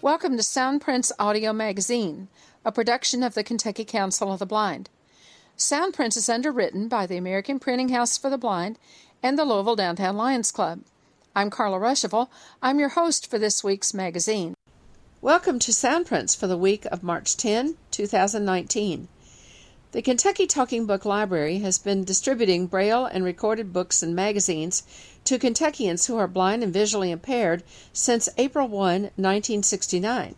Welcome to Soundprints Audio Magazine, a production of the Kentucky Council of the Blind. Soundprints is underwritten by the American Printing House for the Blind and the Louisville Downtown Lions Club. I'm Carla Ruschival. I'm your host for this week's magazine. Welcome to Soundprints for the week of March 10, 2019. The Kentucky Talking Book Library has been distributing Braille and recorded books and magazines to Kentuckians who are blind and visually impaired since April 1, 1969.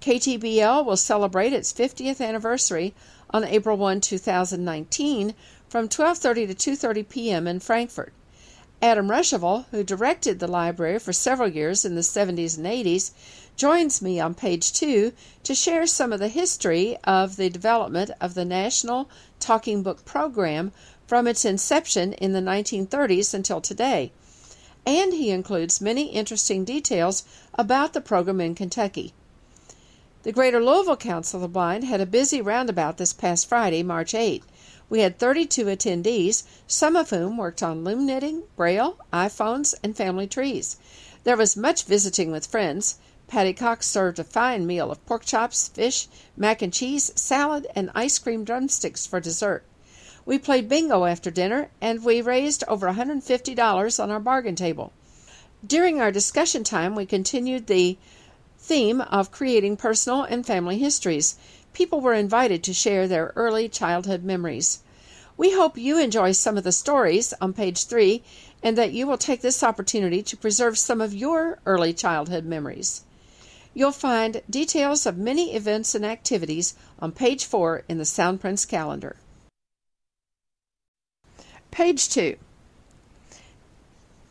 KTBL will celebrate its 50th anniversary on April 1, 2019 from 12:30 to 2:30 p.m. in Frankfort. Adam Ruschival, who directed the library for several years in the 70s and 80s, joins me on page 2 to share some of the history of the development of the National Talking Book Program from its inception in the 1930s until today. And he includes many interesting details about the program in Kentucky. The Greater Louisville Council of the Blind had a busy roundabout this past Friday, March 8. We had 32 attendees, some of whom worked on loom knitting, Braille, iPhones, and family trees. There was much visiting with friends. Patty Cox served a fine meal of pork chops, fish, mac and cheese, salad, and ice cream drumsticks for dessert. We played bingo after dinner, and we raised over $150 on our bargain table. During our discussion time, we continued the theme of creating personal and family histories. People were invited to share their early childhood memories. We hope you enjoy some of the stories on page 3 and that you will take this opportunity to preserve some of your early childhood memories. You'll find details of many events and activities on page 4 in the Soundprints calendar. Page 2.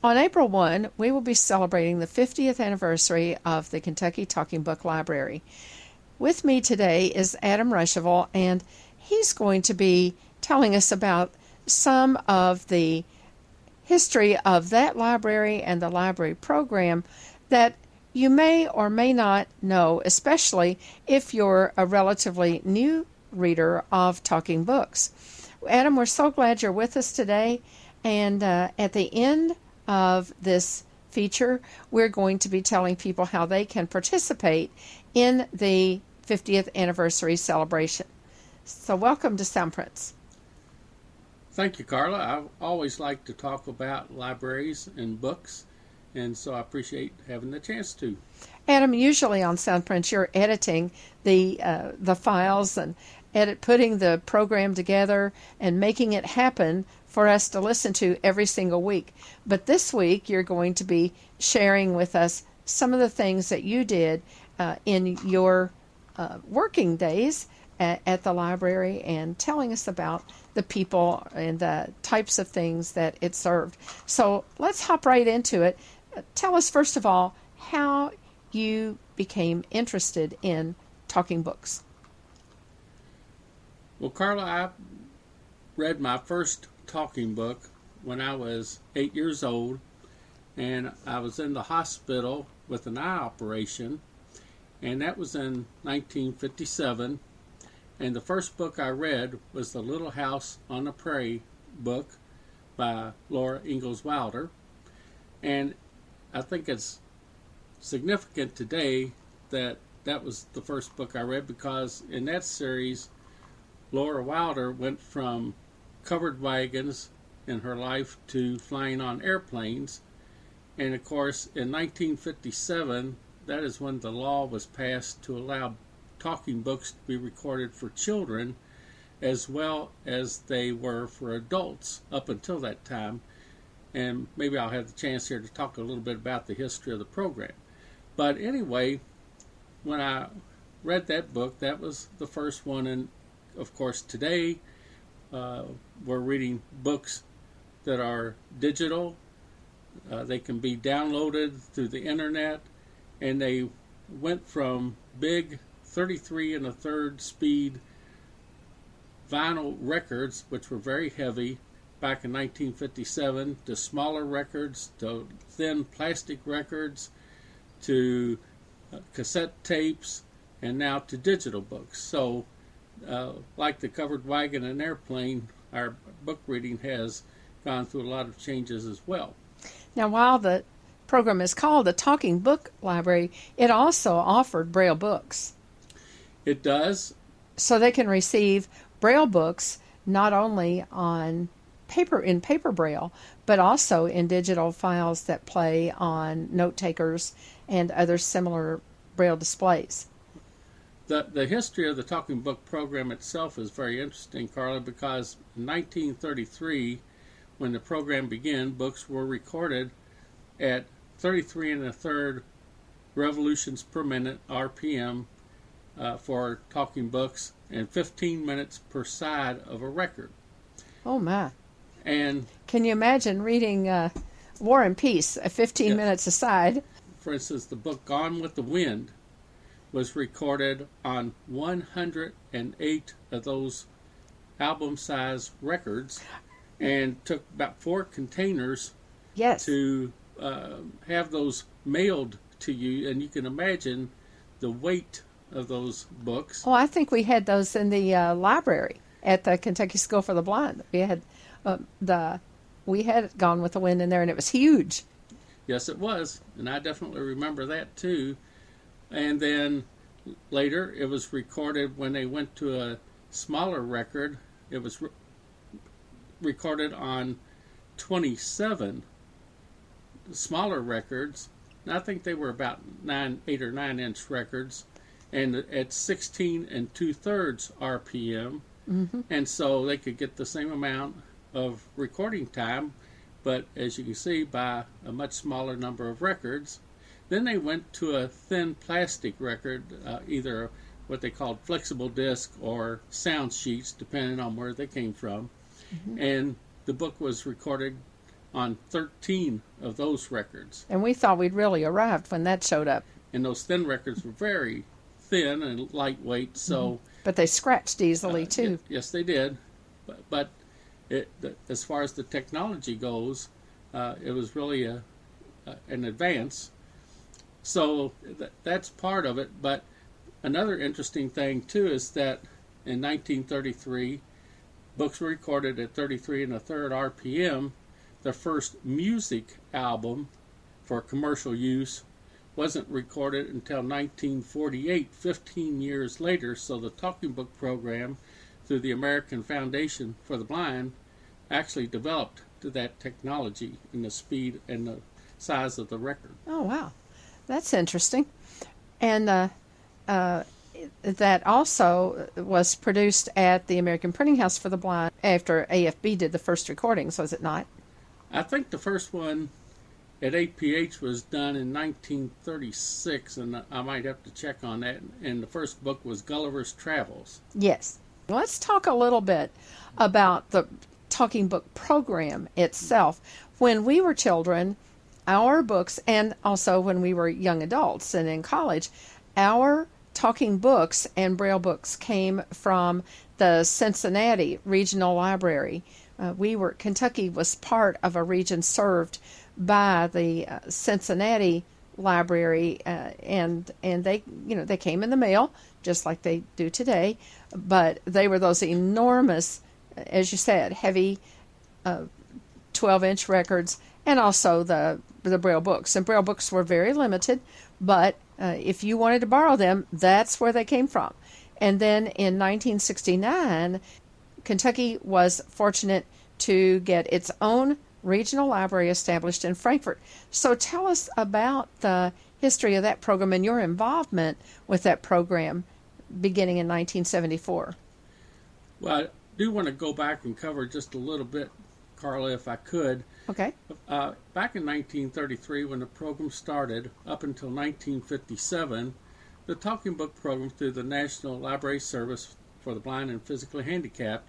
On April 1, we will be celebrating the 50th anniversary of the Kentucky Talking Book Library. With me today is Adam Ruschival, and he's going to be telling us about some of the history of that library and the library program that you may or may not know, especially if you're a relatively new reader of talking books. Adam, we're so glad you're with us today, and at the end of this feature, we're going to be telling people how they can participate in the 50th anniversary celebration. So welcome to Soundprints. Thank you, Carla. I always like to talk about libraries and books, and so I appreciate having the chance to. Adam, usually on Soundprints, you're editing the files and putting the program together and making it happen for us to listen to every single week. But this week, you're going to be sharing with us some of the things that you did in your working days at the library and telling us about the people and the types of things that it served. So let's hop right into it. Tell us, first of all, how you became interested in talking books. Well, Carla, I read my first talking book when I was 8 years old, and I was in the hospital with an eye operation, and that was in 1957, and the first book I read was The Little House on the Prairie book by Laura Ingalls Wilder. And I think it's significant today that that was the first book I read, because in that series Laura Wilder went from covered wagons in her life to flying on airplanes. And of course, in 1957, that is when the law was passed to allow talking books to be recorded for children as well as they were for adults up until that time. And maybe I'll have the chance here to talk a little bit about the history of the program. But anyway, when I read that book, that was the first one. And of course, today we're reading books that are digital. They can be downloaded through the internet, and they went from big 33 1/3 speed vinyl records, which were very heavy back in 1957, to smaller records, to thin plastic records, to cassette tapes, and now to digital books. So like the covered wagon and airplane, our book reading has gone through a lot of changes as well. Now, while the program is called the Talking Book Library, it also offered Braille books. It does. So they can receive Braille books not only on paper, in paper Braille, but also in digital files that play on note takers and other similar Braille displays. The history of the Talking Book program itself is very interesting, Carla, because in 1933, when the program began, books were recorded at 33 1/3 revolutions per minute, RPM, for talking books, and 15 minutes per side of a record. Oh my. And can you imagine reading War and Peace, 15 minutes a side? For instance, the book Gone with the Wind was recorded on 108 of those album-size records and took about 4 containers to have those mailed to you. And you can imagine the weight of those books. Oh, I think we had those in the library at the Kentucky School for the Blind. We had Gone with the Wind in there, and it was huge. Yes, it was, and I definitely remember that too. And then later, it was recorded when they went to a smaller record. It was recorded on 27 smaller records. And I think they were about 8 or 9 inch records, and at 16 2/3 RPM. Mm-hmm. And so they could get the same amount of recording time, but as you can see, by a much smaller number of records. Then they went to a thin plastic record, either what they called flexible disc or sound sheets, depending on where they came from. Mm-hmm. And the book was recorded on 13 of those records. And we thought we'd really arrived when that showed up. And those thin records were very thin and lightweight, so... Mm-hmm. But they scratched easily, too. Yes, they did. But as far as the technology goes, it was really an advance. So that's part of it. But another interesting thing, too, is that in 1933, books were recorded at 33 1/3 RPM. The first music album for commercial use wasn't recorded until 1948, 15 years later. So the Talking Book program, through the American Foundation for the Blind, actually developed to that technology and the speed and the size of the record. Oh, wow. That's interesting. And that also was produced at the American Printing House for the Blind after AFB did the first recordings, was it not? I think the first one at APH was done in 1936, and I might have to check on that. And the first book was Gulliver's Travels. Yes. Let's talk a little bit about the Talking Book program itself. When we were children, our books, and also when we were young adults and in college, our talking books and Braille books came from the Cincinnati Regional Library. Kentucky was part of a region served by the Cincinnati Library, and they, you know, they came in the mail just like they do today, but they were those enormous, as you said, heavy 12-inch records, and also the Braille books. And Braille books were very limited, but if you wanted to borrow them, that's where they came from. And then in 1969, Kentucky was fortunate to get its own regional library established in Frankfort. So tell us about the history of that program and your involvement with that program beginning in 1974. Well, I do want to go back and cover just a little bit, Carla, if I could. Okay. Back in 1933, when the program started, up until 1957, the Talking Book program through the National Library Service for the Blind and Physically Handicapped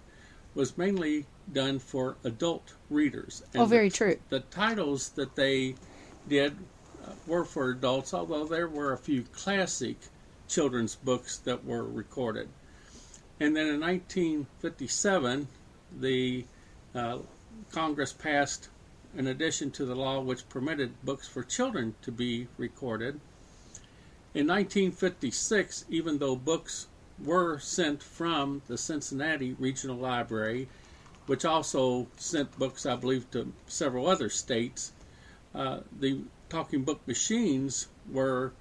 was mainly done for adult readers. And true. The titles that they did were for adults, although there were a few classic children's books that were recorded. And then in 1957, the Congress passed an addition to the law which permitted books for children to be recorded. In 1956, even though books were sent from the Cincinnati Regional Library, which also sent books, I believe, to several other states, the talking book machines were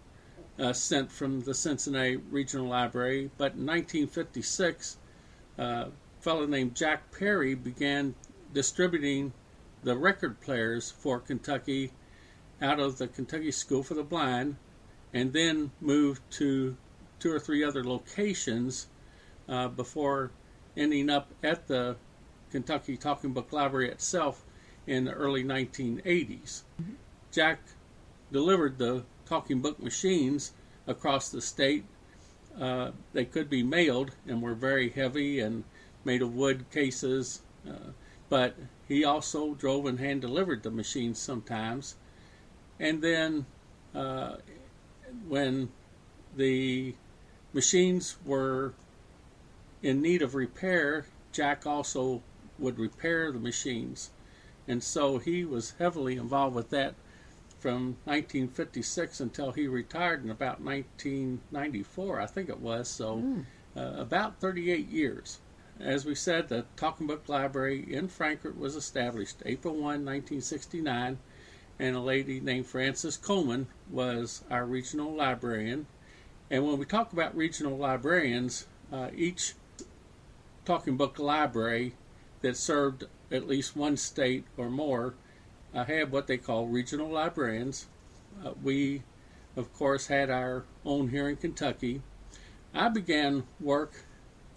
sent from the Cincinnati Regional Library, but in 1956, a fellow named Jack Perry began distributing the record players for Kentucky out of the Kentucky School for the Blind, and then moved to 2 or 3 other locations before ending up at the Kentucky Talking Book Library itself in the early 1980s. Mm-hmm. Jack delivered the talking book machines across the state. They could be mailed and were very heavy and made of wood cases, but he also drove and hand delivered the machines sometimes. And then when the machines were in need of repair, Jack also would repair the machines. And so he was heavily involved with that from 1956 until he retired in about 1994, I think it was. So about 38 years. As we said, the Talking Book Library in Frankfort was established April 1, 1969, and a lady named Frances Coleman was our regional librarian. And when we talk about regional librarians, each talking book library that served at least one state or more had what they call regional librarians. We, of course, had our own here in Kentucky. I began work,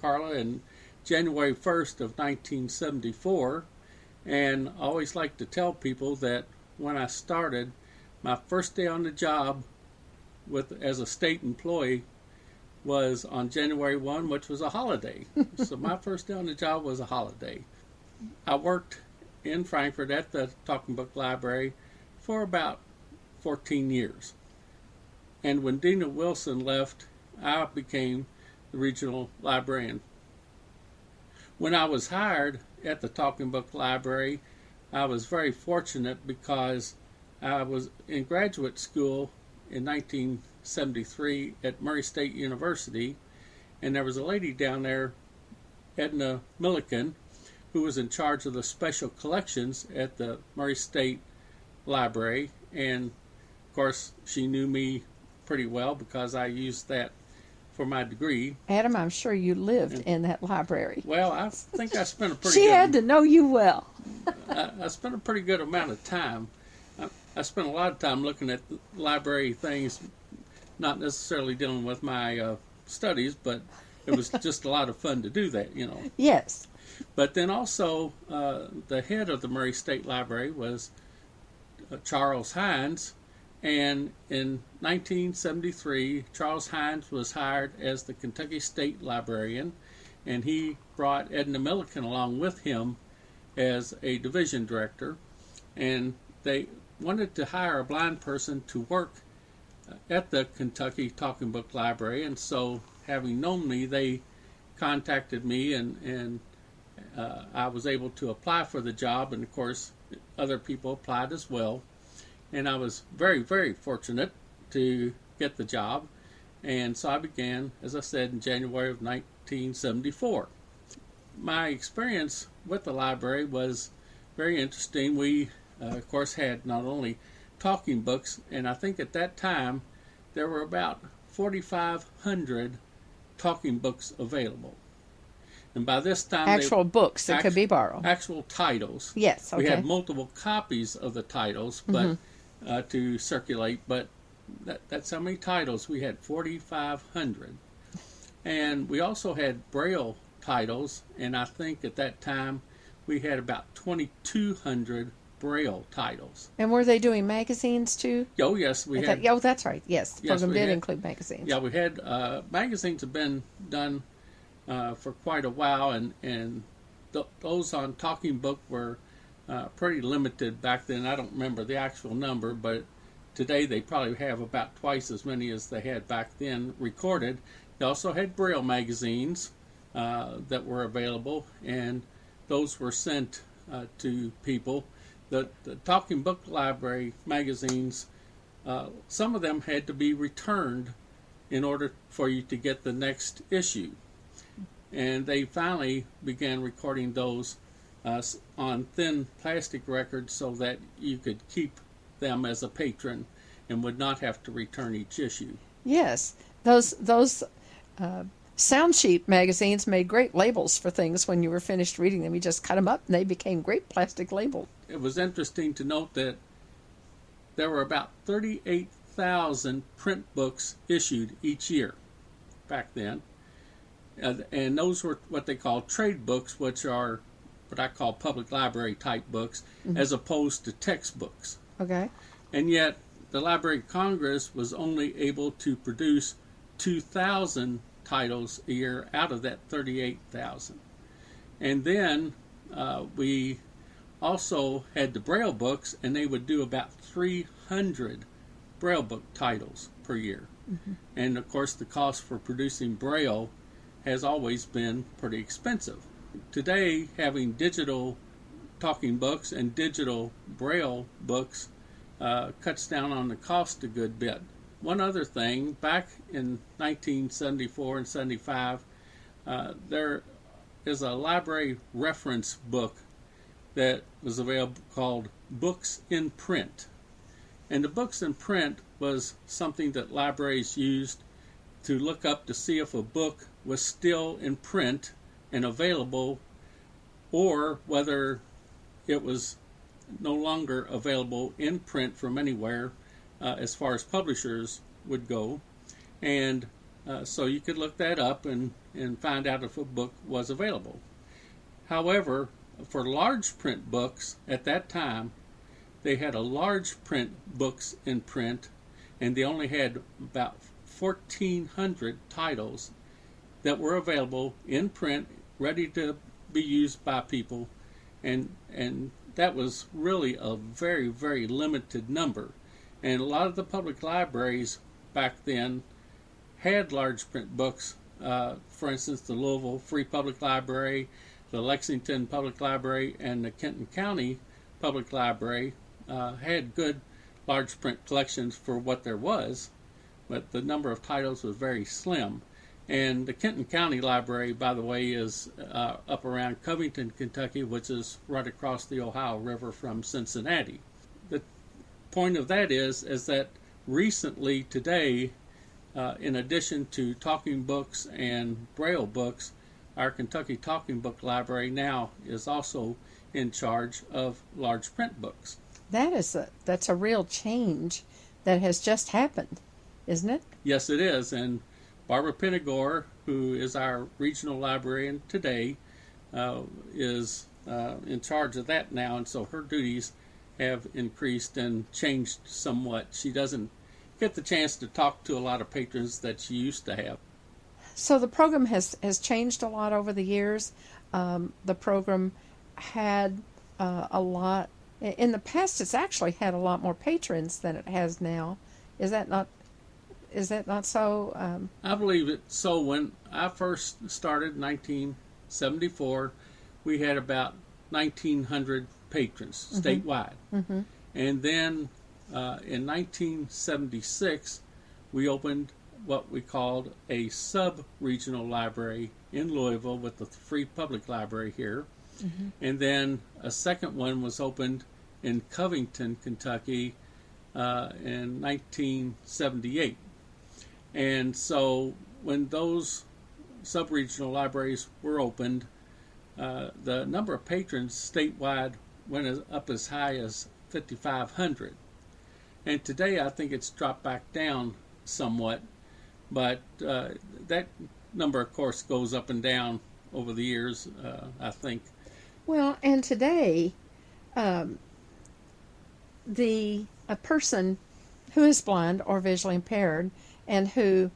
Carla, in January 1st of 1974, and I always like to tell people that when I started, my first day on the job as a state employee was on January 1, which was a holiday. So my first day on the job was a holiday. I worked in Frankfort at the Talking Book Library for about 14 years. And when Dena Wilson left, I became the regional librarian. When I was hired at the Talking Book Library, I was very fortunate because I was in graduate school in 1973 at Murray State University, and there was a lady down there, Edna Millican, who was in charge of the special collections at the Murray State Library, and of course she knew me pretty well because I used that for my degree. Adam, I'm sure you lived in that library. Well, I think I spent a pretty she had to know you well. I spent a pretty good amount of time. I spent a lot of time looking at library things, not necessarily dealing with my studies, but it was just a lot of fun to do that, you know. Yes. But then also, the head of the Murray State Library was Charles Hines, and in 1973, Charles Hines was hired as the Kentucky State Librarian, and he brought Edna Millican along with him as a division director, and they wanted to hire a blind person to work at the Kentucky Talking Book Library, and so having known me, they contacted me, and I was able to apply for the job, and of course other people applied as well, and I was very, very fortunate to get the job. And so I began, as I said, in January of 1974. My experience with the library was very interesting. We of course had not only talking books, and I think at that time there were about 4,500 talking books available. And by this time, actual books that could be borrowed. Actual titles. Yes, okay. We had multiple copies of the titles, but to circulate. But that's how many titles we had, 4,500. And we also had Braille titles, and I think at that time we had about 2,200 Braille titles. And were they doing magazines too? Oh, yes, we had. Oh, that's right. Yes, the program did include magazines. Yeah, we had magazines have been done for quite a while, and those on Talking Book were pretty limited back then. I don't remember the actual number, but today they probably have about twice as many as they had back then recorded. They also had Braille magazines that were available, and those were sent to people. The Talking Book Library magazines, some of them had to be returned in order for you to get the next issue. And they finally began recording those on thin plastic records so that you could keep them as a patron and would not have to return each issue. Yes, those sound sheet magazines made great labels for things. When you were finished reading them, you just cut them up and they became great plastic labels. It was interesting to note that there were about 38,000 print books issued each year back then, and those were what they call trade books, which are what I call public library type books, mm-hmm. as opposed to textbooks. Okay. And yet the Library of Congress was only able to produce 2,000 titles a year out of that 38,000. And then we also had the Braille books, and they would do about 300 Braille book titles per year. Mm-hmm. And of course the cost for producing Braille has always been pretty expensive. Today, having digital talking books and digital Braille books cuts down on the cost a good bit. One other thing, back in 1974 and 75, there is a library reference book that was available called Books in Print. And the Books in Print was something that libraries used to look up to see if a book was still in print and available, or whether it was no longer available in print from anywhere as far as publishers would go. And so you could look that up and find out if a book was available. However, for large print books at that time, they had a large print Books in Print, and they only had about 1,400 titles that were available in print, ready to be used by people, and that was really a very, very limited number. And a lot of the public libraries back then had large print books. For instance, the Louisville Free Public Library, the Lexington Public Library, and the Kenton County Public Library had good large print collections for what there was, but the number of titles was very slim. And the Kenton County Library, by the way, is up around Covington, Kentucky, which is right across the Ohio River from Cincinnati. The point of that is that recently today, in addition to talking books and Braille books, our Kentucky Talking Book Library now is also in charge of large print books. That's a real change that has just happened, isn't it? Yes, it is. And Barbara Penegor, who is our regional librarian today, is in charge of that now, and so her duties have increased and changed somewhat. She doesn't get the chance to talk to a lot of patrons that she used to have. So the program has changed a lot over the years. The program had a lot. In the past, it's actually had a lot more patrons than it has now. Is that not so? I believe it. So when I first started in 1974, we had about 1,900 patrons mm-hmm. statewide. Mm-hmm. And then in 1976, we opened what we called a sub-regional library in Louisville with the Free Public Library here. Mm-hmm. And then a second one was opened in Covington, Kentucky in 1978. And so when those sub-regional libraries were opened, the number of patrons statewide went up as high as 5,500. And today I think it's dropped back down somewhat, but that number, of course, goes up and down over the years, I think. Well, and today, a person who is blind or visually impaired and who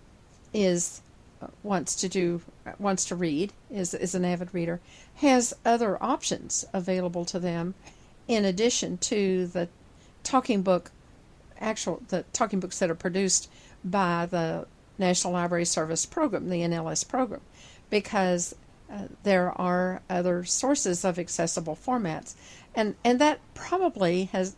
wants to read, is an avid reader, has other options available to them in addition to the talking book, the talking books that are produced by the National Library Service program, the NLS program, because there are other sources of accessible formats. And that probably has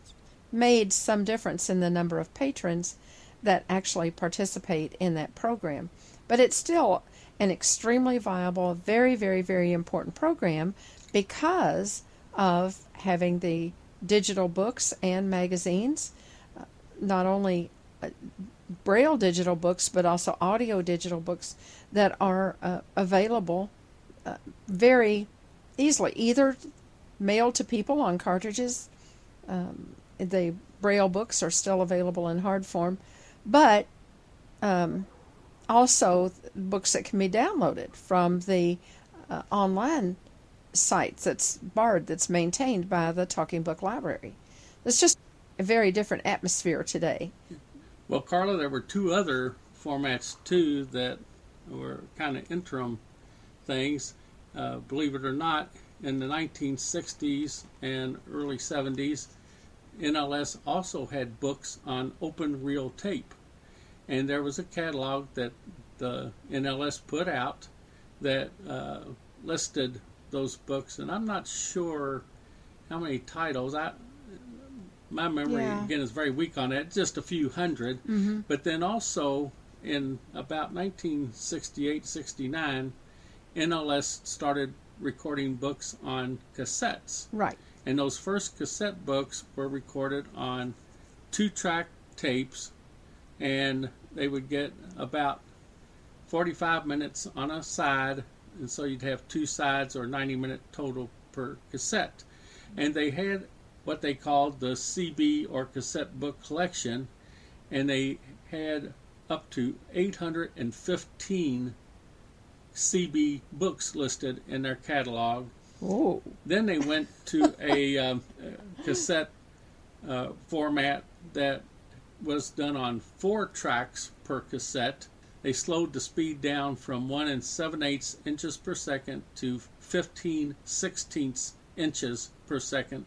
made some difference in the number of patrons that actually participate in that program. But it's still an extremely viable, very, very, very important program because of having the digital books and magazines, not only Braille digital books, but also audio digital books that are available very easily, either mailed to people on cartridges. The Braille books are still available in hard form, but also books that can be downloaded from the online sites that's BARD, that's maintained by the Talking Book Library. It's just a very different atmosphere today. Well, Carla, there were two other formats, too, that were kind of interim things. Believe it or not, in the 1960s and early 70s, NLS also had books on open reel tape. And there was a catalog that the NLS put out that listed those books. And I'm not sure how many titles. My memory, again, is very weak on that, just a few hundred. Mm-hmm. But then also in about 1968, 69, NLS started recording books on cassettes. Right. And those first cassette books were recorded on 2-track tapes, and they would get about 45 minutes on a side, and so you'd have two sides or 90-minute total per cassette. And they had what they called the CB or cassette book collection, and they had up to 815 CB books listed in their catalog. Whoa. Then they went to a cassette format that was done on 4 tracks per cassette. They slowed the speed down from 1 7/8 inches per second to 15/16 inches per second.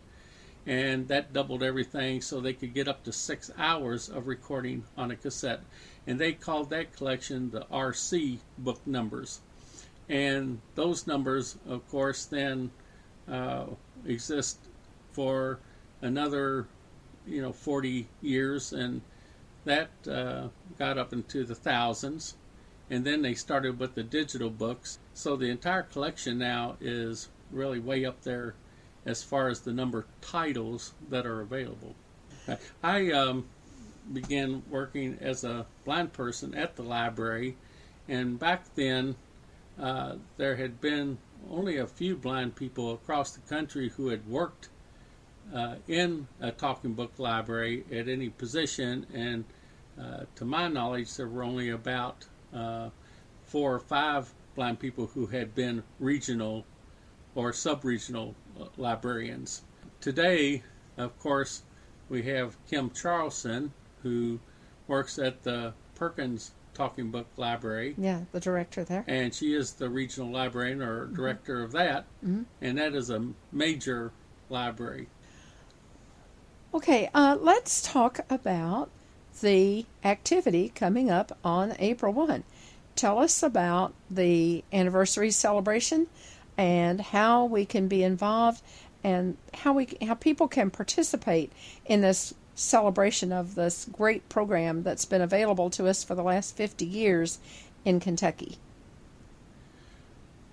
And that doubled everything, so they could get up to 6 hours of recording on a cassette. And they called that collection the RC book numbers. And those numbers, of course, then exist for another, 40 years. And that got up into the thousands. And then they started with the digital books. So the entire collection now is really way up there as far as the number of titles that are available. I began working as a blind person at the library, and back then there had been only a few blind people across the country who had worked in a talking book library at any position, and to my knowledge there were only about 4 or 5 blind people who had been regional or sub-regional librarians. Today, of course, we have Kim Charlson, who works at the Perkins Talking Book Library. Yeah, the director there. And she is the regional librarian or director of that, and that is a major library. Okay, let's talk about the activity coming up on April 1. Tell us about the anniversary celebration and how we can be involved, and how people can participate in this celebration of this great program that's been available to us for the last 50 years in Kentucky.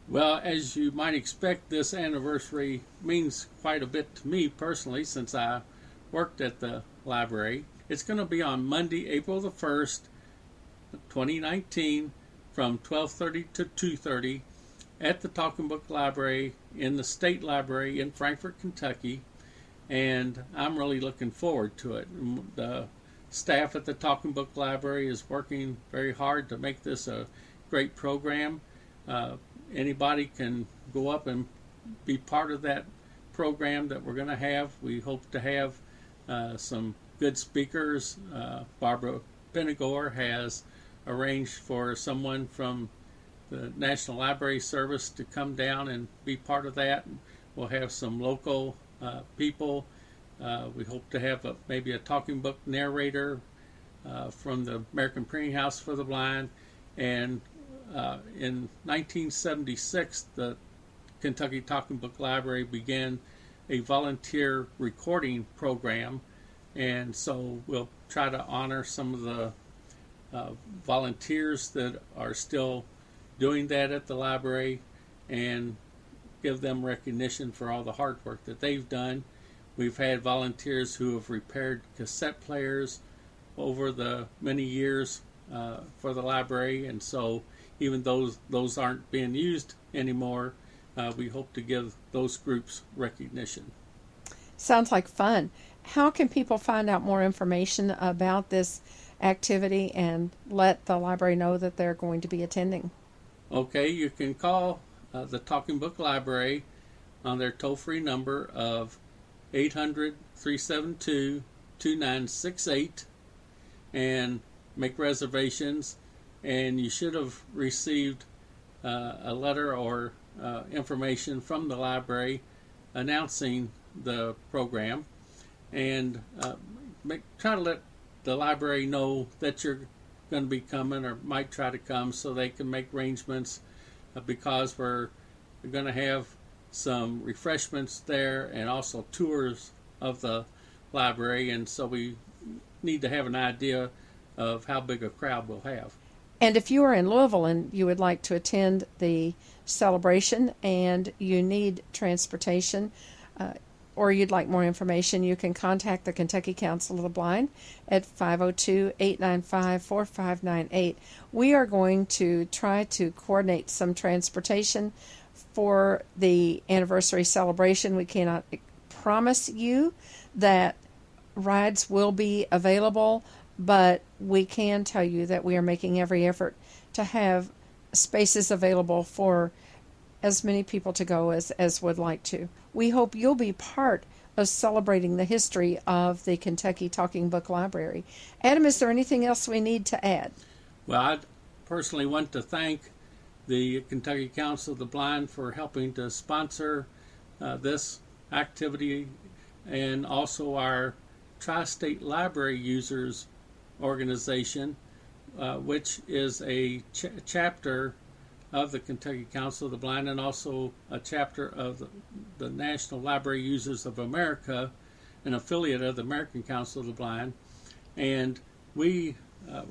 Well, as you might expect, this anniversary means quite a bit to me personally, since I worked at the library. It's going to be on Monday, April the 1st, 2019, from 12:30 to 2:30. At the Talking Book Library in the State Library in Frankfort, Kentucky, and I'm really looking forward to it. The staff at the Talking Book Library is working very hard to make this a great program. Anybody can go up and be part of that program that we're going to have. We hope to have some good speakers. Barbara Penegor has arranged for someone from the National Library Service to come down and be part of that. We'll have some local people. We hope to have maybe a talking book narrator from the American Printing House for the Blind. And in 1976, the Kentucky Talking Book Library began a volunteer recording program. And so we'll try to honor some of the volunteers that are still doing that at the library and give them recognition for all the hard work that they've done. We've had volunteers who have repaired cassette players, over the many years for the library, and so even those aren't being used anymore, we hope to give those groups recognition. Sounds like fun. How can people find out more information about this activity and let the library know that they're going to be attending? Okay, you can call the Talking Book Library on their toll-free number of 800-372-2968 and make reservations, and you should have received a letter or information from the library announcing the program, and try to let the library know that you're going to be coming or might try to come so they can make arrangements, because we're going to have some refreshments there and also tours of the library, and so we need to have an idea of how big a crowd we'll have. And if you are in Louisville and you would like to attend the celebration and you need transportation, or you'd like more information, you can contact the Kentucky Council of the Blind at 502-895-4598. We are going to try to coordinate some transportation for the anniversary celebration. We cannot promise you that rides will be available, but we can tell you that we are making every effort to have spaces available for as many people to go as would like to. We hope you'll be part of celebrating the history of the Kentucky Talking Book Library. Adam, is there anything else we need to add? Well, I personally want to thank the Kentucky Council of the Blind for helping to sponsor this activity, and also our Tri-State Library Users Organization, which is a chapter of the Kentucky Council of the Blind and also a chapter of the National Library Users of America, an affiliate of the American Council of the Blind. And we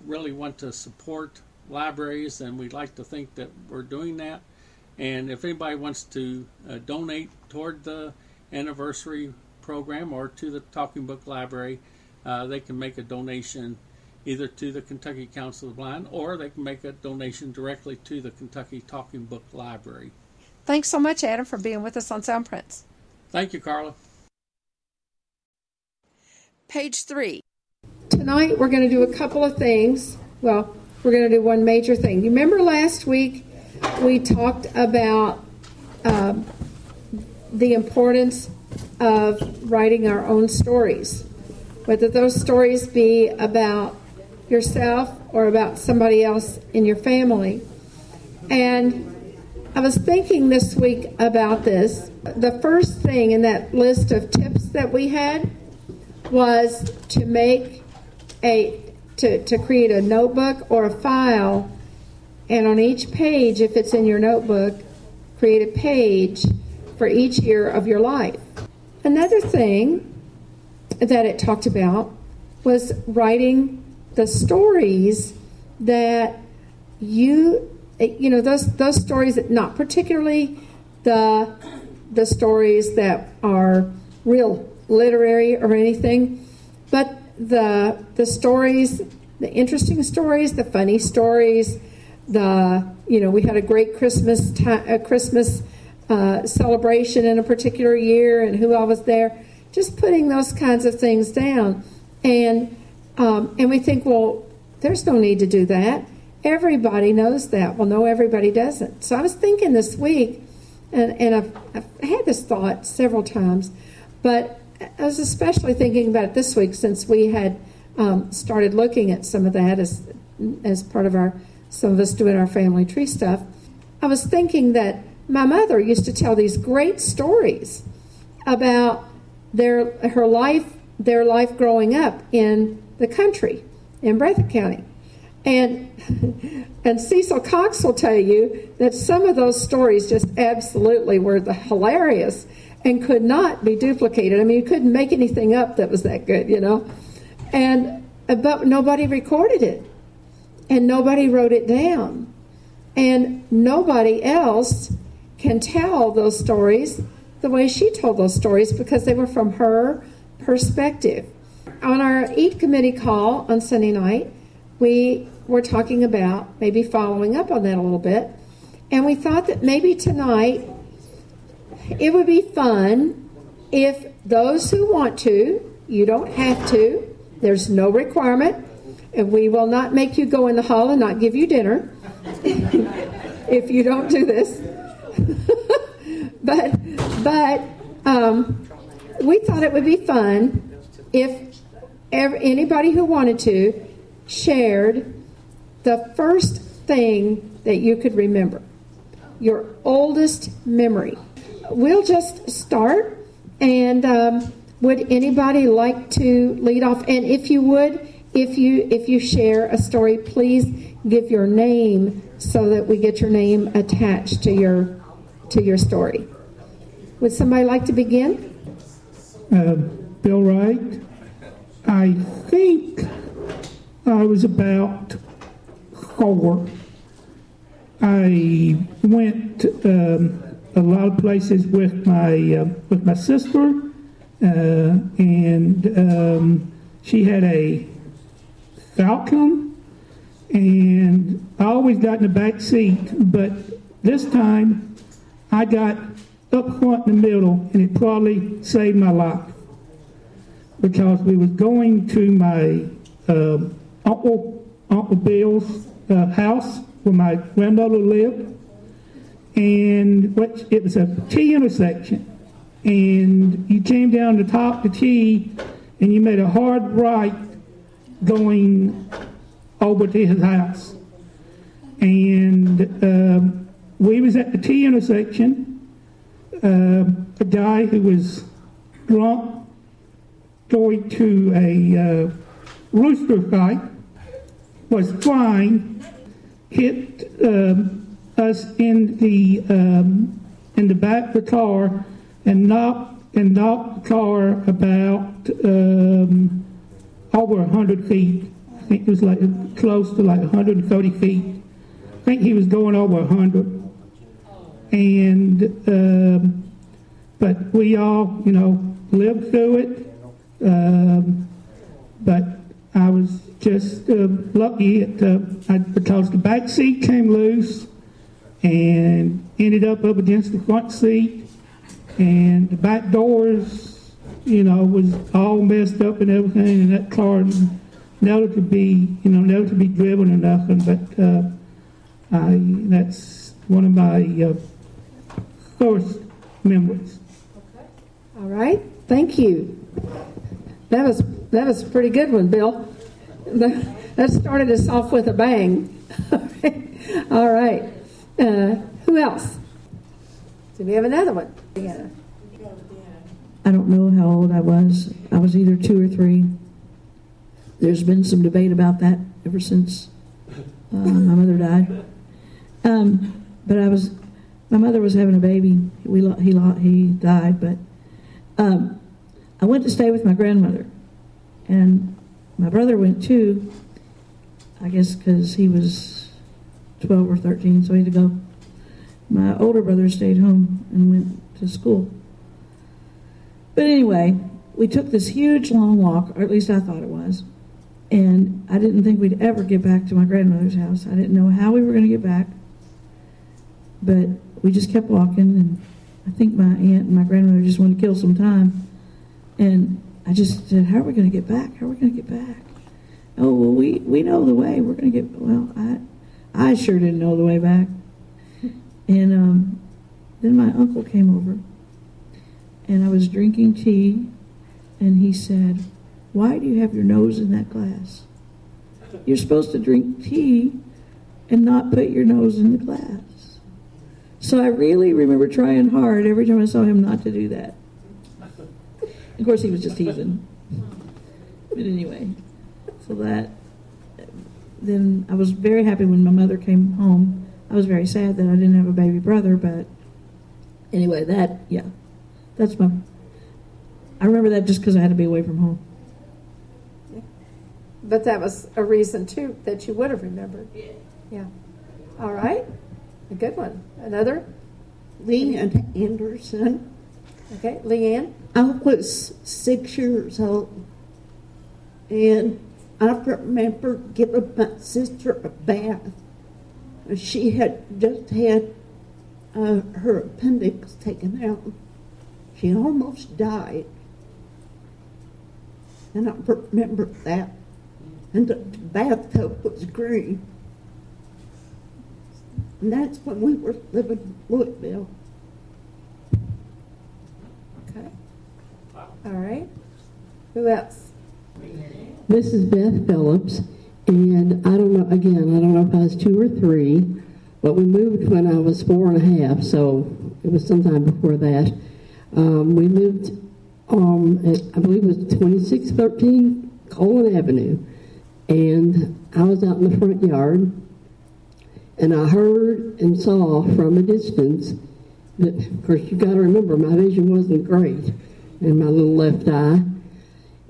really want to support libraries, and we'd like to think that we're doing that. And if anybody wants to donate toward the anniversary program or to the Talking Book Library, they can make a donation either to the Kentucky Council of the Blind, or they can make a donation directly to the Kentucky Talking Book Library. Thanks so much, Adam, for being with us on Soundprints. Thank you, Carla. Page 3. Tonight we're going to do a couple of things. Well, we're going to do one major thing. You remember last week we talked about the importance of writing our own stories, whether those stories be about yourself or about somebody else in your family. And I was thinking this week about this. The first thing in that list of tips that we had was to make to create a notebook or a file, and on each page, if it's in your notebook, create a page for each year of your life. Another thing that it talked about was writing the stories that you know, those stories that, not particularly the stories that are real literary or anything, but the stories, the interesting stories, the funny stories, we had a great Christmas celebration in a particular year and who all was there. Just putting those kinds of things down. And we think, well, there's no need to do that. Everybody knows that. Well, no, everybody doesn't. So I was thinking this week, and I've had this thought several times, but I was especially thinking about it this week since we had started looking at some of that as part of some of us doing our family tree stuff. I was thinking that my mother used to tell these great stories about their life growing up in the country, in Breathitt County. And Cecil Cox will tell you that some of those stories just absolutely were hilarious and could not be duplicated. I mean, you couldn't make anything up that was that good, you know. But nobody recorded it, and nobody wrote it down, and nobody else can tell those stories the way she told those stories, because they were from her perspective. On our EAT committee call on Sunday night, we were talking about maybe following up on that a little bit, and we thought that maybe tonight it would be fun if those who want to, you don't have to, there's no requirement, and we will not make you go in the hall and not give you dinner if you don't do this. but we thought it would be fun if anybody who wanted to shared the first thing that you could remember, your oldest memory. We'll just start, and would anybody like to lead off? And if you would, if you share a story, please give your name so that we get your name attached to your story. Would somebody like to begin? Bill Wright. I think I was about 4. I went a lot of places with my sister, and she had a Falcon, and I always got in the back seat, but this time I got up front in the middle, and it probably saved my life, because we was going to my Uncle Bill's house where my grandmother lived, and it was a T intersection, and you came down the top of the T, and you made a hard right going over to his house, and we was at the T intersection. A guy who was drunk going to a rooster fight was flying, hit us in the back of the car, and knocked the car about over 100 feet. I think it was like close to like 130 feet. I think he was going over 100. And but we all, lived through it. But I was just lucky because the back seat came loose and ended up against the front seat, and the back doors, was all messed up and everything, and that car never to be driven or nothing. But that's one of my first memories. Okay. All right. Thank you. That was a pretty good one, Bill. That started us off with a bang. All right. Who else? Do we have another one? Yeah. I don't know how old I was. I was either 2 or 3. There's been some debate about that ever since my mother died. But my mother was having a baby. He died, but I went to stay with my grandmother, and my brother went too. I guess because he was 12 or 13, so he had to go. My older brother stayed home and went to school. But anyway, we took this huge long walk, or at least I thought it was, and I didn't think we'd ever get back to my grandmother's house. I didn't know how we were going to get back, but we just kept walking, and I think my aunt and my grandmother just wanted to kill some time, and I just said, how are we going to get back? How are we going to get back? Oh, well, we know the way. We're going to get, well, I sure didn't know the way back. And then my uncle came over, and I was drinking tea, and he said, why do you have your nose in that glass? You're supposed to drink tea and not put your nose in the glass. So I really remember trying hard every time I saw him not to do that. Of course, he was just teasing. But anyway, then I was very happy when my mother came home. I was very sad that I didn't have a baby brother, but anyway, that's I remember that just because I had to be away from home. Yeah. But that was a reason, too, that you would have remembered. Yeah. Yeah. All right. A good one. Another? Leanne Anderson. Okay. Leanne? I was 6 years old And I remember giving my sister a bath. She had just had her appendix taken out. She almost died. And I remember that. And the bathtub was green. And that's when we were living in Louisville. Okay. All right. Who else? Mrs. Beth Phillips. And I don't know, again, I don't know if I was 2 or 3, but we moved when I was 4 and a half, so it was sometime before that. We lived at, I believe it was 2613 Colon Avenue. And I was out in the front yard, and I heard and saw from a distance that, of course, you got to remember, my vision wasn't great in my little left eye.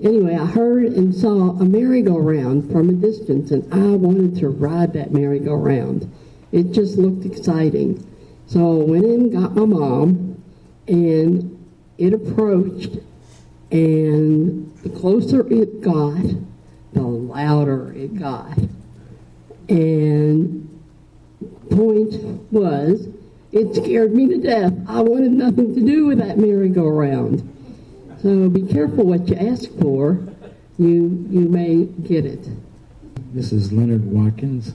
Anyway, I heard and saw a merry-go-round from a distance, and I wanted to ride that merry-go-round. It just looked exciting. So I went in and got my mom, and it approached, and the closer it got, the louder it got. And the point was, it scared me to death. I wanted nothing to do with that merry-go-round. So be careful what you ask for. You may get it. This is Leonard Watkins.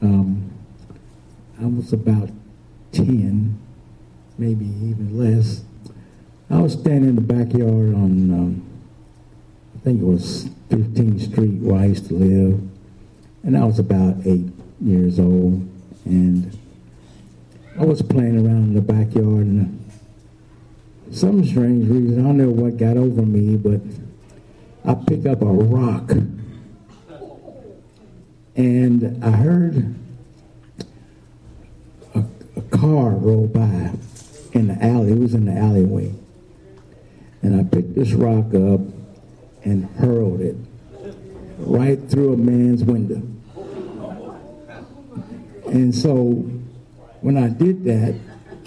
I was about 10, maybe even less. I was standing in the backyard on, I think it was 15th Street where I used to live. And I was about 8 years old. And I was playing around in the backyard, and some strange reason, I don't know what got over me, but I picked up a rock. And I heard a car roll by in the alley. It was in the alleyway. And I picked this rock up and hurled it right through a man's window. And so when I did that,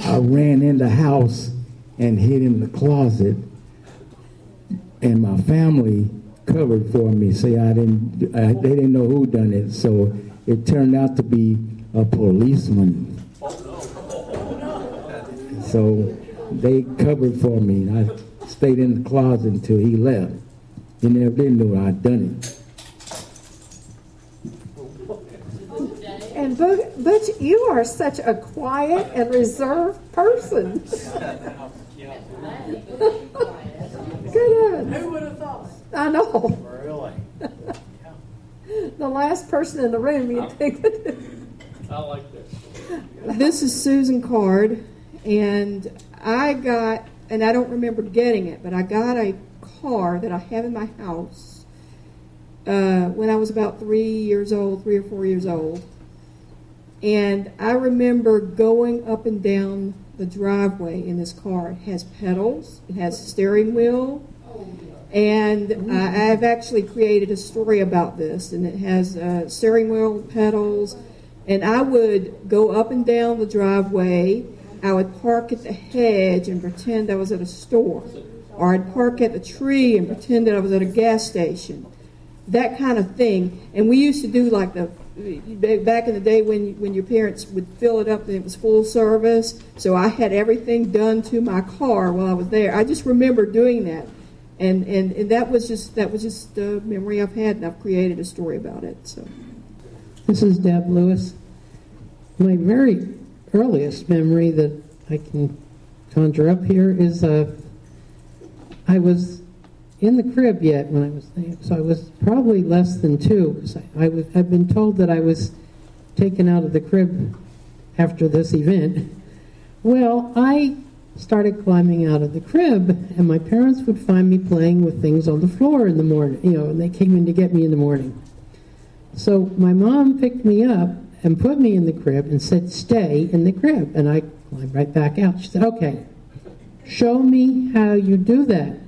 I ran in the house and hid in the closet, and my family covered for me. See, they didn't know who done it, so it turned out to be a policeman. So they covered for me, and I stayed in the closet until he left. He never did know I'd done it. And Butch, you are such a quiet and reserved person. Good. Who would have thought? I know. Really? Yeah. The last person in the room, you'd think. I like this. This is Susan Card, and I got, and I don't remember getting it, but I got a car that I have in my house when I was about 3 or 4 years old. And I remember going up and down the driveway in this car. It has pedals, it has a steering wheel, and I've actually created a story about this, and it has a steering wheel, pedals, and I would go up and down the driveway. I would park at the hedge and pretend I was at a store, or I'd park at the tree and pretend that I was at a gas station, that kind of thing. And we used to do like the back in the day when your parents would fill it up and it was full service, so I had everything done to my car while I was there. I just remember doing that, and that was just the memory I've had, and I've created a story about it. So, this is Deb Lewis. My very earliest memory that I can conjure up here is I was in the crib yet when I was there, so I was probably less than 2, because I've been told that I was taken out of the crib after this event. Well, I started climbing out of the crib, and my parents would find me playing with things on the floor in the morning, and they came in to get me in the morning. So my mom picked me up and put me in the crib and said, "Stay in the crib," and I climbed right back out. She said, "Okay, show me how you do that."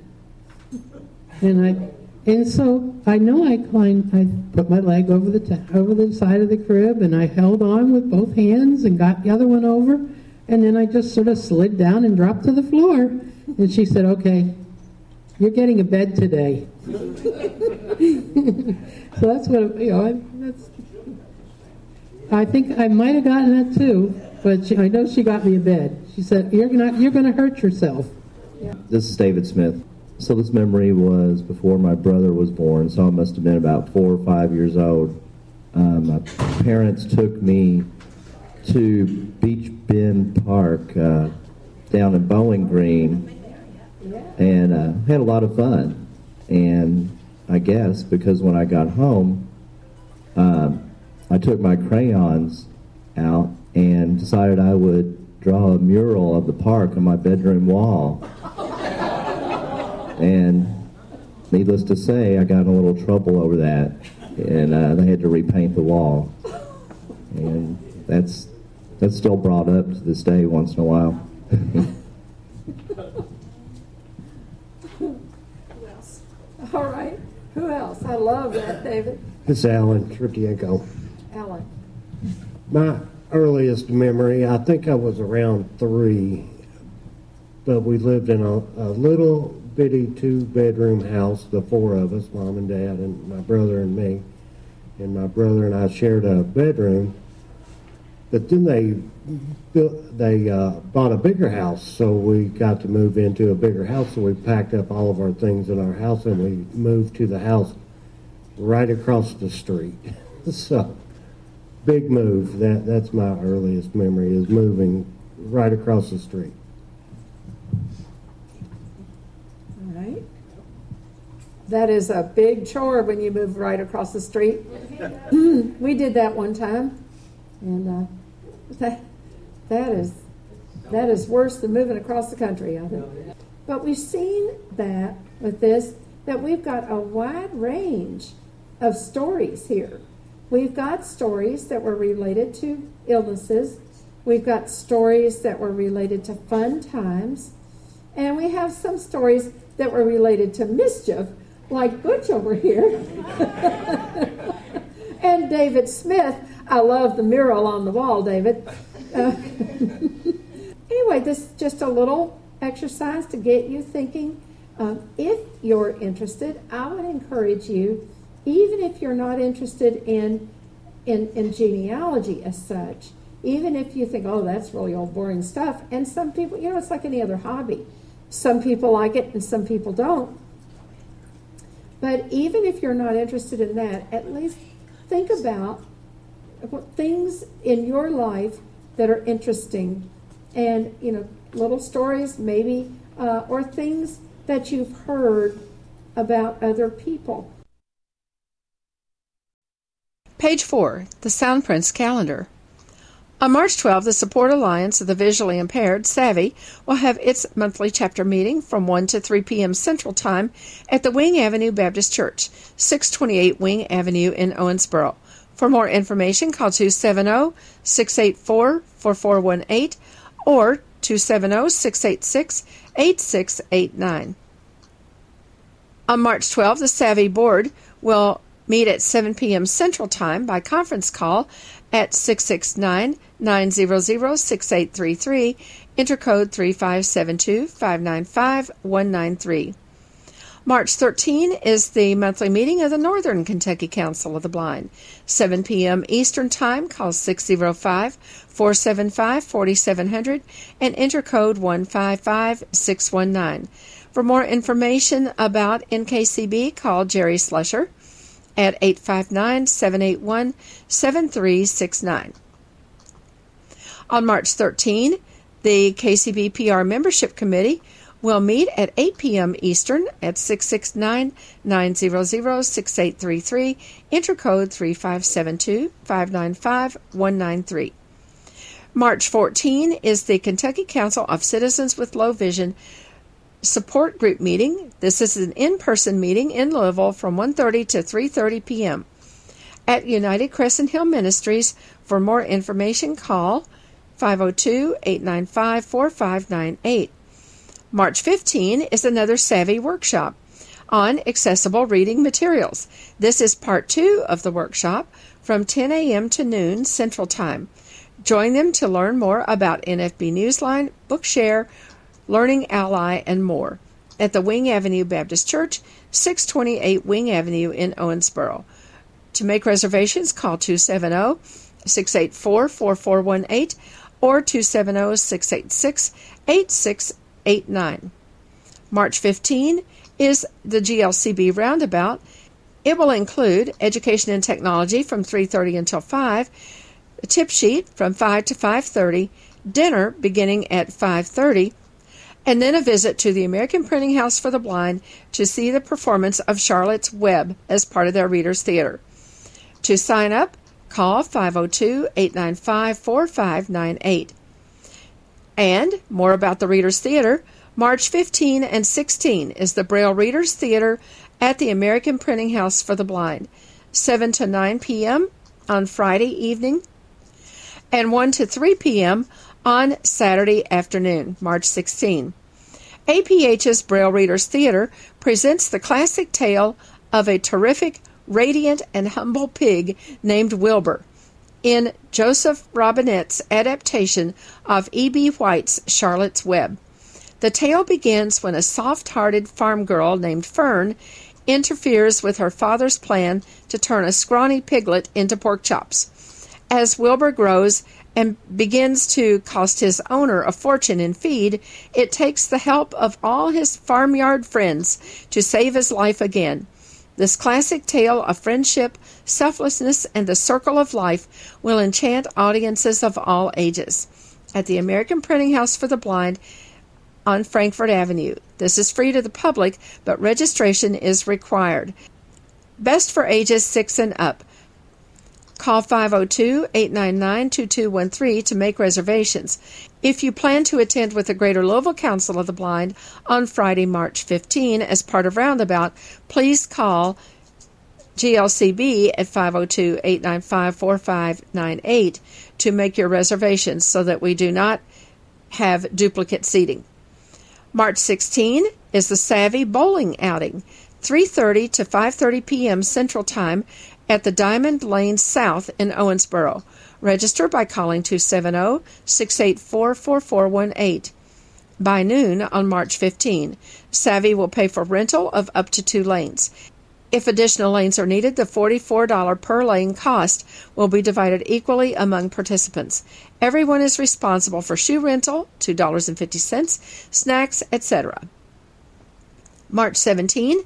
And so I know I climbed. I put my leg over the side of the crib, and I held on with both hands and got the other one over, and then I just sort of slid down and dropped to the floor. And she said, "Okay, you're getting a bed today." So that's what, you know, I think I might have gotten that too, but I know she got me a bed. She said, you're going to hurt yourself. Yeah. This is David Smith. So this memory was before my brother was born, so I must have been about 4 or 5 years old. My parents took me to Beach Bend Park down in Bowling Green, and had a lot of fun. And I guess because when I got home, I took my crayons out and decided I would draw a mural of the park on my bedroom wall. And needless to say, I got in a little trouble over that, and they had to repaint the wall. And that's still brought up to this day once in a while. Who else? All right. Who else? I love that, David. It's Alan Tripiego. Alan. My earliest memory, I think I was around 3, but we lived in a little bitty 2-bedroom house, the 4 of us, Mom and Dad and my brother and me. And my brother and I shared a bedroom. But then they bought a bigger house, so we got to move into a bigger house. So we packed up all of our things in our house, and we moved to the house right across the street. So, big move. That's my earliest memory, is moving right across the street. All right. That is a big chore when you move right across the street. We did that one time. And that is worse than moving across the country, I think. But we've seen that with this, that we've got a wide range of stories here. We've got stories that were related to illnesses. We've got stories that were related to fun times. And we have some stories that were related to mischief, like Butch over here. And David Smith. I love the mural on the wall, David. Anyway, this is just a little exercise to get you thinking. If you're interested, I would encourage you, even if you're not interested in genealogy as such, even if you think, oh, that's really old boring stuff, and some people, you know, it's like any other hobby. Some people like it and some people don't. But even if you're not interested in that, at least think about things in your life that are interesting, and, you know, little stories maybe, or things that you've heard about other people. Page 4, the Soundprints calendar. On March 12, the Support Alliance of the Visually Impaired, SAVI, will have its monthly chapter meeting from 1 to 3 p.m. Central Time at the Wing Avenue Baptist Church, 628 Wing Avenue in Owensboro. For more information, call 270-684-4418 or 270-686-8689. On March 12, the SAVI Board will meet at 7 p.m. Central Time by conference call at 669-900-6833, intercode 3572595-193. March 13 is the monthly meeting of the Northern Kentucky Council of the Blind. 7 p.m. Eastern Time, call 605-475-4700 and enter code 155619. For more information about NKCB, call Jerry Slusher at 859-781-7369. On March 13, the KCB PR Membership Committee will meet at 8 p.m. Eastern at 669-900-6833, intercode 3572595-193. March 14 is the Kentucky Council of Citizens with Low Vision Support Group meeting. This is an in-person meeting in Louisville from 1:30 to 3:30 p.m. at United Crescent Hill Ministries. For more information, call 502-895-4598. March 15 is another SAVI workshop on accessible reading materials. This is part 2 of the workshop from 10 a.m. to noon Central Time. Join them to learn more about NFB Newsline, Bookshare, Learning Ally, and more. at the Wing Avenue Baptist Church, 628 Wing Avenue in Owensboro. To make reservations, call 270-684-4418 or 270-686-8689. March 15 is the GLCB Roundabout. It will include Education and Technology from 3:30 until 5, a tip sheet from 5 to 5:30, dinner beginning at 5:30, and then a visit to the American Printing House for the Blind to see the performance of Charlotte's Web as part of their Reader's Theater. To sign up, call 502-895-4598. And more about the Reader's Theater, March 15 and 16 is the Braille Reader's Theater at the American Printing House for the Blind, 7 to 9 p.m. on Friday evening and 1 to 3 p.m. on Saturday afternoon, March 16. APH's Braille Readers Theater presents the classic tale of a terrific, radiant, and humble pig named Wilbur in Joseph Robinette's adaptation of E.B. White's Charlotte's Web. The tale begins when a soft-hearted farm girl named Fern interferes with her father's plan to turn a scrawny piglet into pork chops. As Wilbur grows and begins to cost his owner a fortune in feed, it takes the help of all his farmyard friends to save his life again. This classic tale of friendship, selflessness, and the circle of life will enchant audiences of all ages. At the American Printing House for the Blind on Frankfort Avenue. This is free to the public, but registration is required. Best for ages 6 and up. Call 502-899-2213 to make reservations if you plan to attend with the Greater Louisville Council of the Blind on Friday, March 15 as part of Roundabout. Please call GLCB at 502-895-4598 to make your reservations so that we do not have duplicate seating. March 16 is the Savvy Bowling Outing, 3:30 to 5:30 p.m. Central Time at the Diamond Lane South in Owensboro. Register by calling 270-684-4418. By noon on March 15, Savvy will pay for rental of up to 2 lanes. If additional lanes are needed, the $44 per lane cost will be divided equally among participants. Everyone is responsible for shoe rental, $2.50, snacks, etc. March 17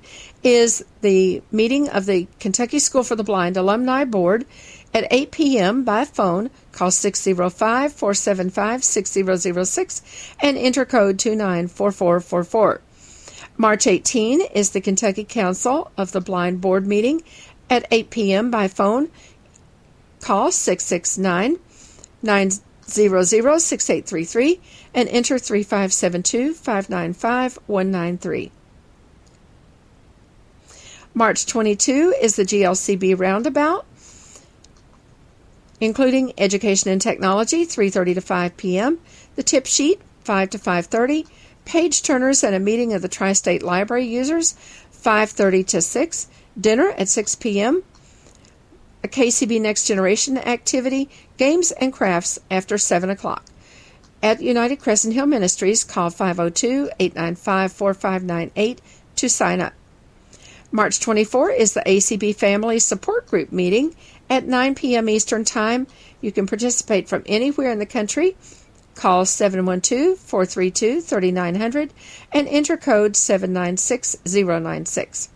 is the meeting of the Kentucky School for the Blind Alumni Board at 8 p.m. by phone. Call 605-475-6006 and enter code 294444. March 18 is the Kentucky Council of the Blind Board meeting at 8 p.m. by phone. Call 669-900-6833 and enter 3572-595-193. March 22 is the GLCB Roundabout, including Education and Technology, 3:30 to 5 p.m., the tip sheet, 5 to 5:30, page turners and a meeting of the Tri-State Library users, 5:30 to 6, dinner at 6 p.m., a KCB Next Generation activity, games and crafts after 7 o'clock. At United Crescent Hill Ministries, call 502-895-4598 to sign up. March 24 is the ACB Family Support Group meeting at 9 p.m. Eastern Time. You can participate from anywhere in the country. Call 712-432-3900 and enter code 796096.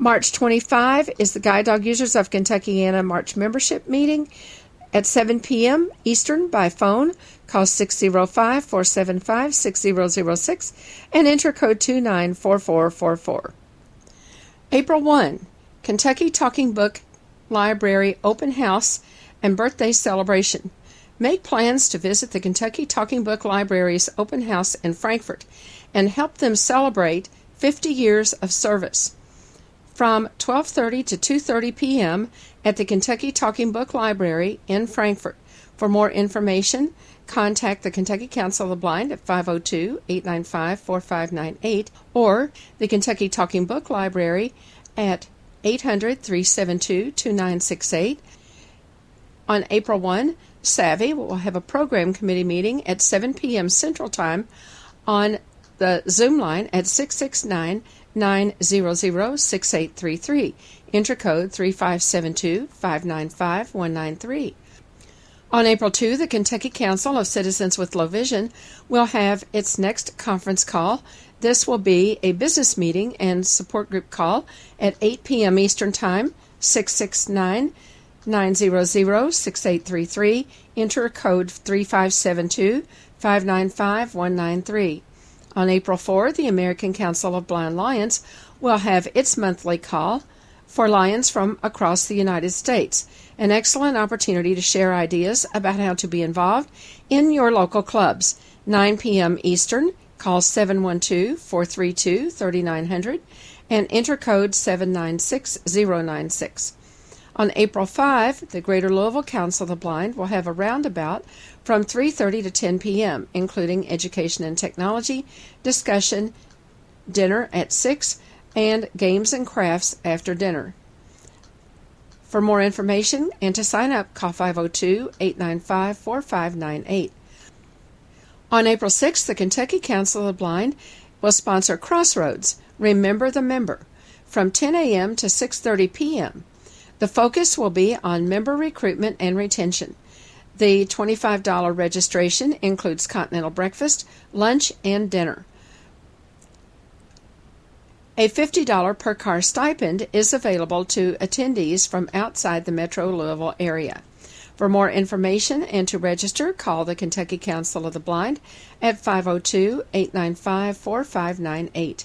March 25 is the Guide Dog Users of Kentuckiana March membership meeting at 7 p.m. Eastern by phone. Call 605-475-6006 and enter code 294444. April 1, Kentucky Talking Book Library Open House and Birthday Celebration. Make plans to visit the Kentucky Talking Book Library's open house in Frankfort and help them celebrate 50 years of service. From 12:30 to 2:30 p.m. at the Kentucky Talking Book Library in Frankfort. For more information, contact the Kentucky Council of the Blind at 502-895-4598 or the Kentucky Talking Book Library at 800-372-2968. On April 1, Savvy will have a program committee meeting at 7 p.m. Central Time on the Zoom line at 669-900-6833, enter code 3572-595-193. On April 2, the Kentucky Council of Citizens with Low Vision will have its next conference call. This will be a business meeting and support group call at 8 p.m. Eastern Time, 669-900-6833, enter code 3572-595-193. On April 4, the American Council of Blind Lions will have its monthly call for lions from across the United States, an excellent opportunity to share ideas about how to be involved in your local clubs. 9 p.m. Eastern, call 712-432-3900 and enter code 796096. On April 5, the Greater Louisville Council of the Blind will have a roundabout from 3:30 to 10 p.m., including education and technology, discussion, dinner at 6, and games and crafts after dinner. For more information and to sign up, call 502-895-4598. On April 6, the Kentucky Council of the Blind will sponsor Crossroads, Remember the Member, from 10 a.m. to 6:30 p.m., The focus will be on member recruitment and retention. The $25 registration includes continental breakfast, lunch, and dinner. A $50 per car stipend is available to attendees from outside the Metro Louisville area. For more information and to register, call the Kentucky Council of the Blind at 502-895-4598.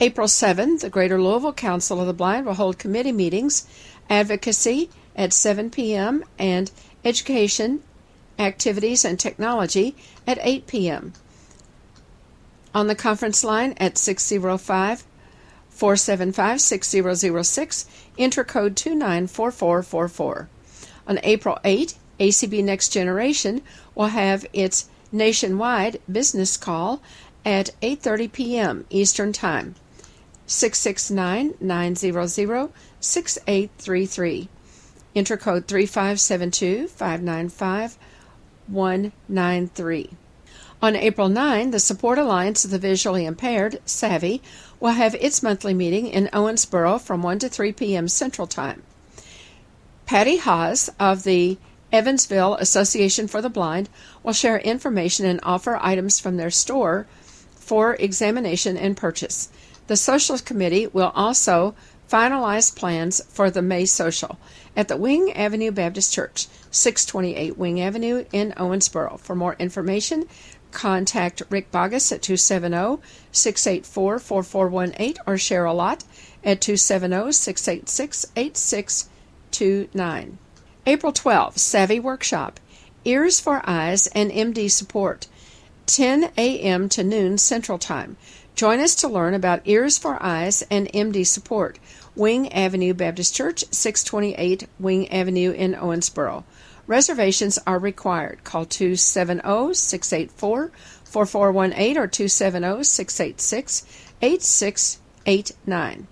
April 7, the Greater Louisville Council of the Blind will hold committee meetings, advocacy at 7 p.m. and education, activities, and technology at 8 p.m. On the conference line at 605-475-6006, enter code 294444. On April 8, ACB Next Generation will have its nationwide business call at 8:30 p.m. Eastern Time, 669-900-6833. Enter code 3572-595-193. On April 9, the Support Alliance of the Visually Impaired, SAVI, will have its monthly meeting in Owensboro from 1 to 3 p.m. Central Time. Patty Haas of the Evansville Association for the Blind will share information and offer items from their store for examination and purchase. The Social Committee will also finalize plans for the May Social at the Wing Avenue Baptist Church, 628 Wing Avenue in Owensboro. For more information, contact Rick Bogus at 270-684-4418 or Cheryl Lott at 270-686-8629. April 12, Savvy Workshop, Ears for Eyes and MD Support, 10 a.m. to noon Central Time. Join us to learn about Ears for Eyes and MD Support, Wing Avenue Baptist Church, 628 Wing Avenue in Owensboro. Reservations are required. Call 270-684-4418 or 270-686-8689.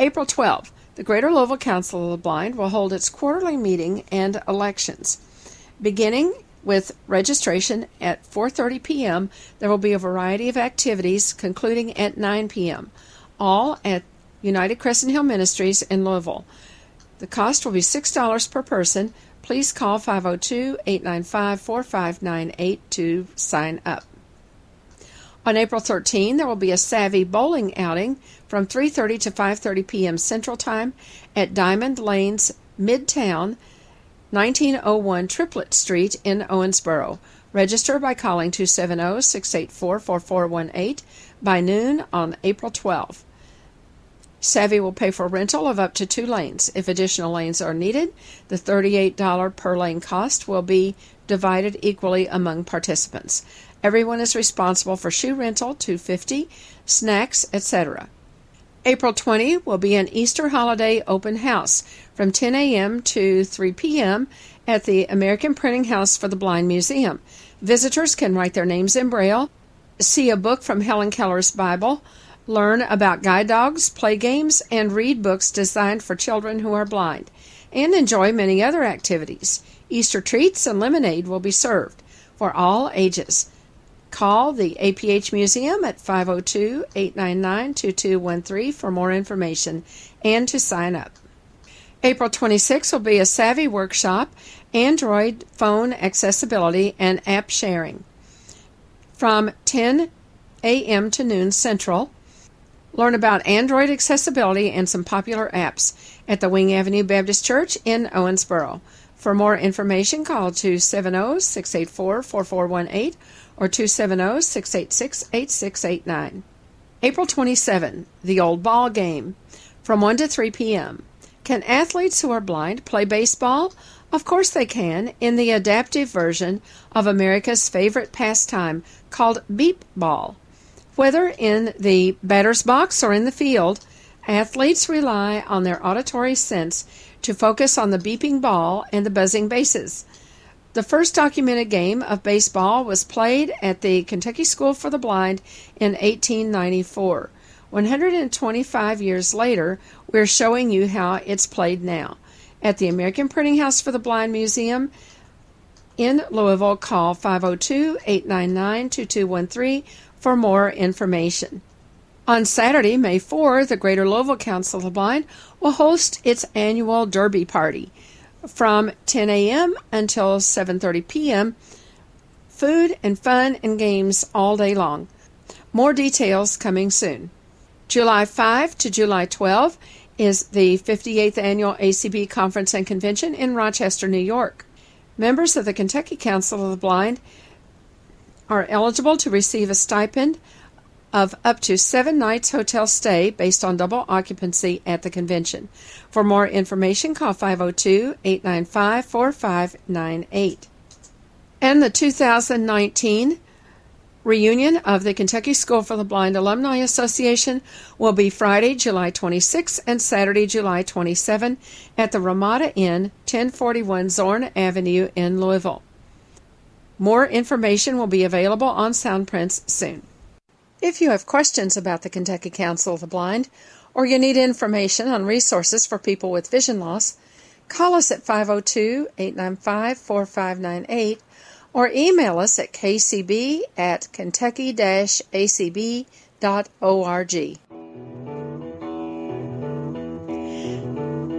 April 12, the Greater Louisville Council of the Blind will hold its quarterly meeting and elections. Beginning with registration at 4:30 p.m., there will be a variety of activities concluding at 9 p.m., all at United Crescent Hill Ministries in Louisville. The cost will be $6 per person. Please call 502-895-4598 to sign up. On April 13, there will be a Savvy bowling outing from 3:30 to 5:30 p.m. Central Time at Diamond Lanes Midtown, 1901 Triplet Street in Owensboro. Register by calling 270-684-4418 by noon on April 12. Savvy will pay for rental of up to 2 lanes. If additional lanes are needed, the $38 per lane cost will be divided equally among participants. Everyone is responsible for shoe rental, $2.50, snacks, etc. April 20 will be an Easter holiday open house from 10 a.m. to 3 p.m. at the American Printing House for the Blind Museum. Visitors can write their names in Braille, see a book from Helen Keller's Bible, learn about guide dogs, play games, and read books designed for children who are blind, and enjoy many other activities. Easter treats and lemonade will be served for all ages. Call the APH Museum at 502-899-2213 for more information and to sign up. April 26 will be a Savvy Workshop, Android Phone Accessibility and App Sharing, from 10 a.m. to noon Central. Learn about Android accessibility and some popular apps at the Wing Avenue Baptist Church in Owensboro. For more information, call 270-684-4418 or 270-686-8689. April 27, the Old Ball Game, from 1 to 3 p.m. Can athletes who are blind play baseball? Of course they can, in the adaptive version of America's favorite pastime called beep ball. Whether in the batter's box or in the field, athletes rely on their auditory sense to focus on the beeping ball and the buzzing bases. The first documented game of baseball was played at the Kentucky School for the Blind in 1894. 125 years later, we're showing you how it's played now. At the American Printing House for the Blind Museum in Louisville, call 502-899-2213 for more information. On Saturday, May 4, the Greater Louisville Council of the Blind will host its annual Derby Party from 10 a.m. until 7:30 p.m. Food and fun and games all day long. More details coming soon. July 5 to July 12 is the 58th Annual ACB Conference and Convention in Rochester, New York. Members of the Kentucky Council of the Blind are eligible to receive a stipend of up to 7 nights hotel stay based on double occupancy at the convention. For more information, call 502-895-4598. And the 2019 reunion of the Kentucky School for the Blind Alumni Association will be Friday, July 26 and Saturday, July 27 at the Ramada Inn, 1041 Zorn Avenue in Louisville. More information will be available on Soundprints soon. If you have questions about the Kentucky Council of the Blind, or you need information on resources for people with vision loss, call us at 502-895-4598 or email us at kcb@kentucky-acb.org.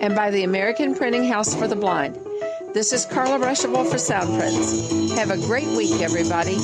and by the American Printing House for the Blind. This is Carla Ruschival for Soundprints. Have a great week, everybody.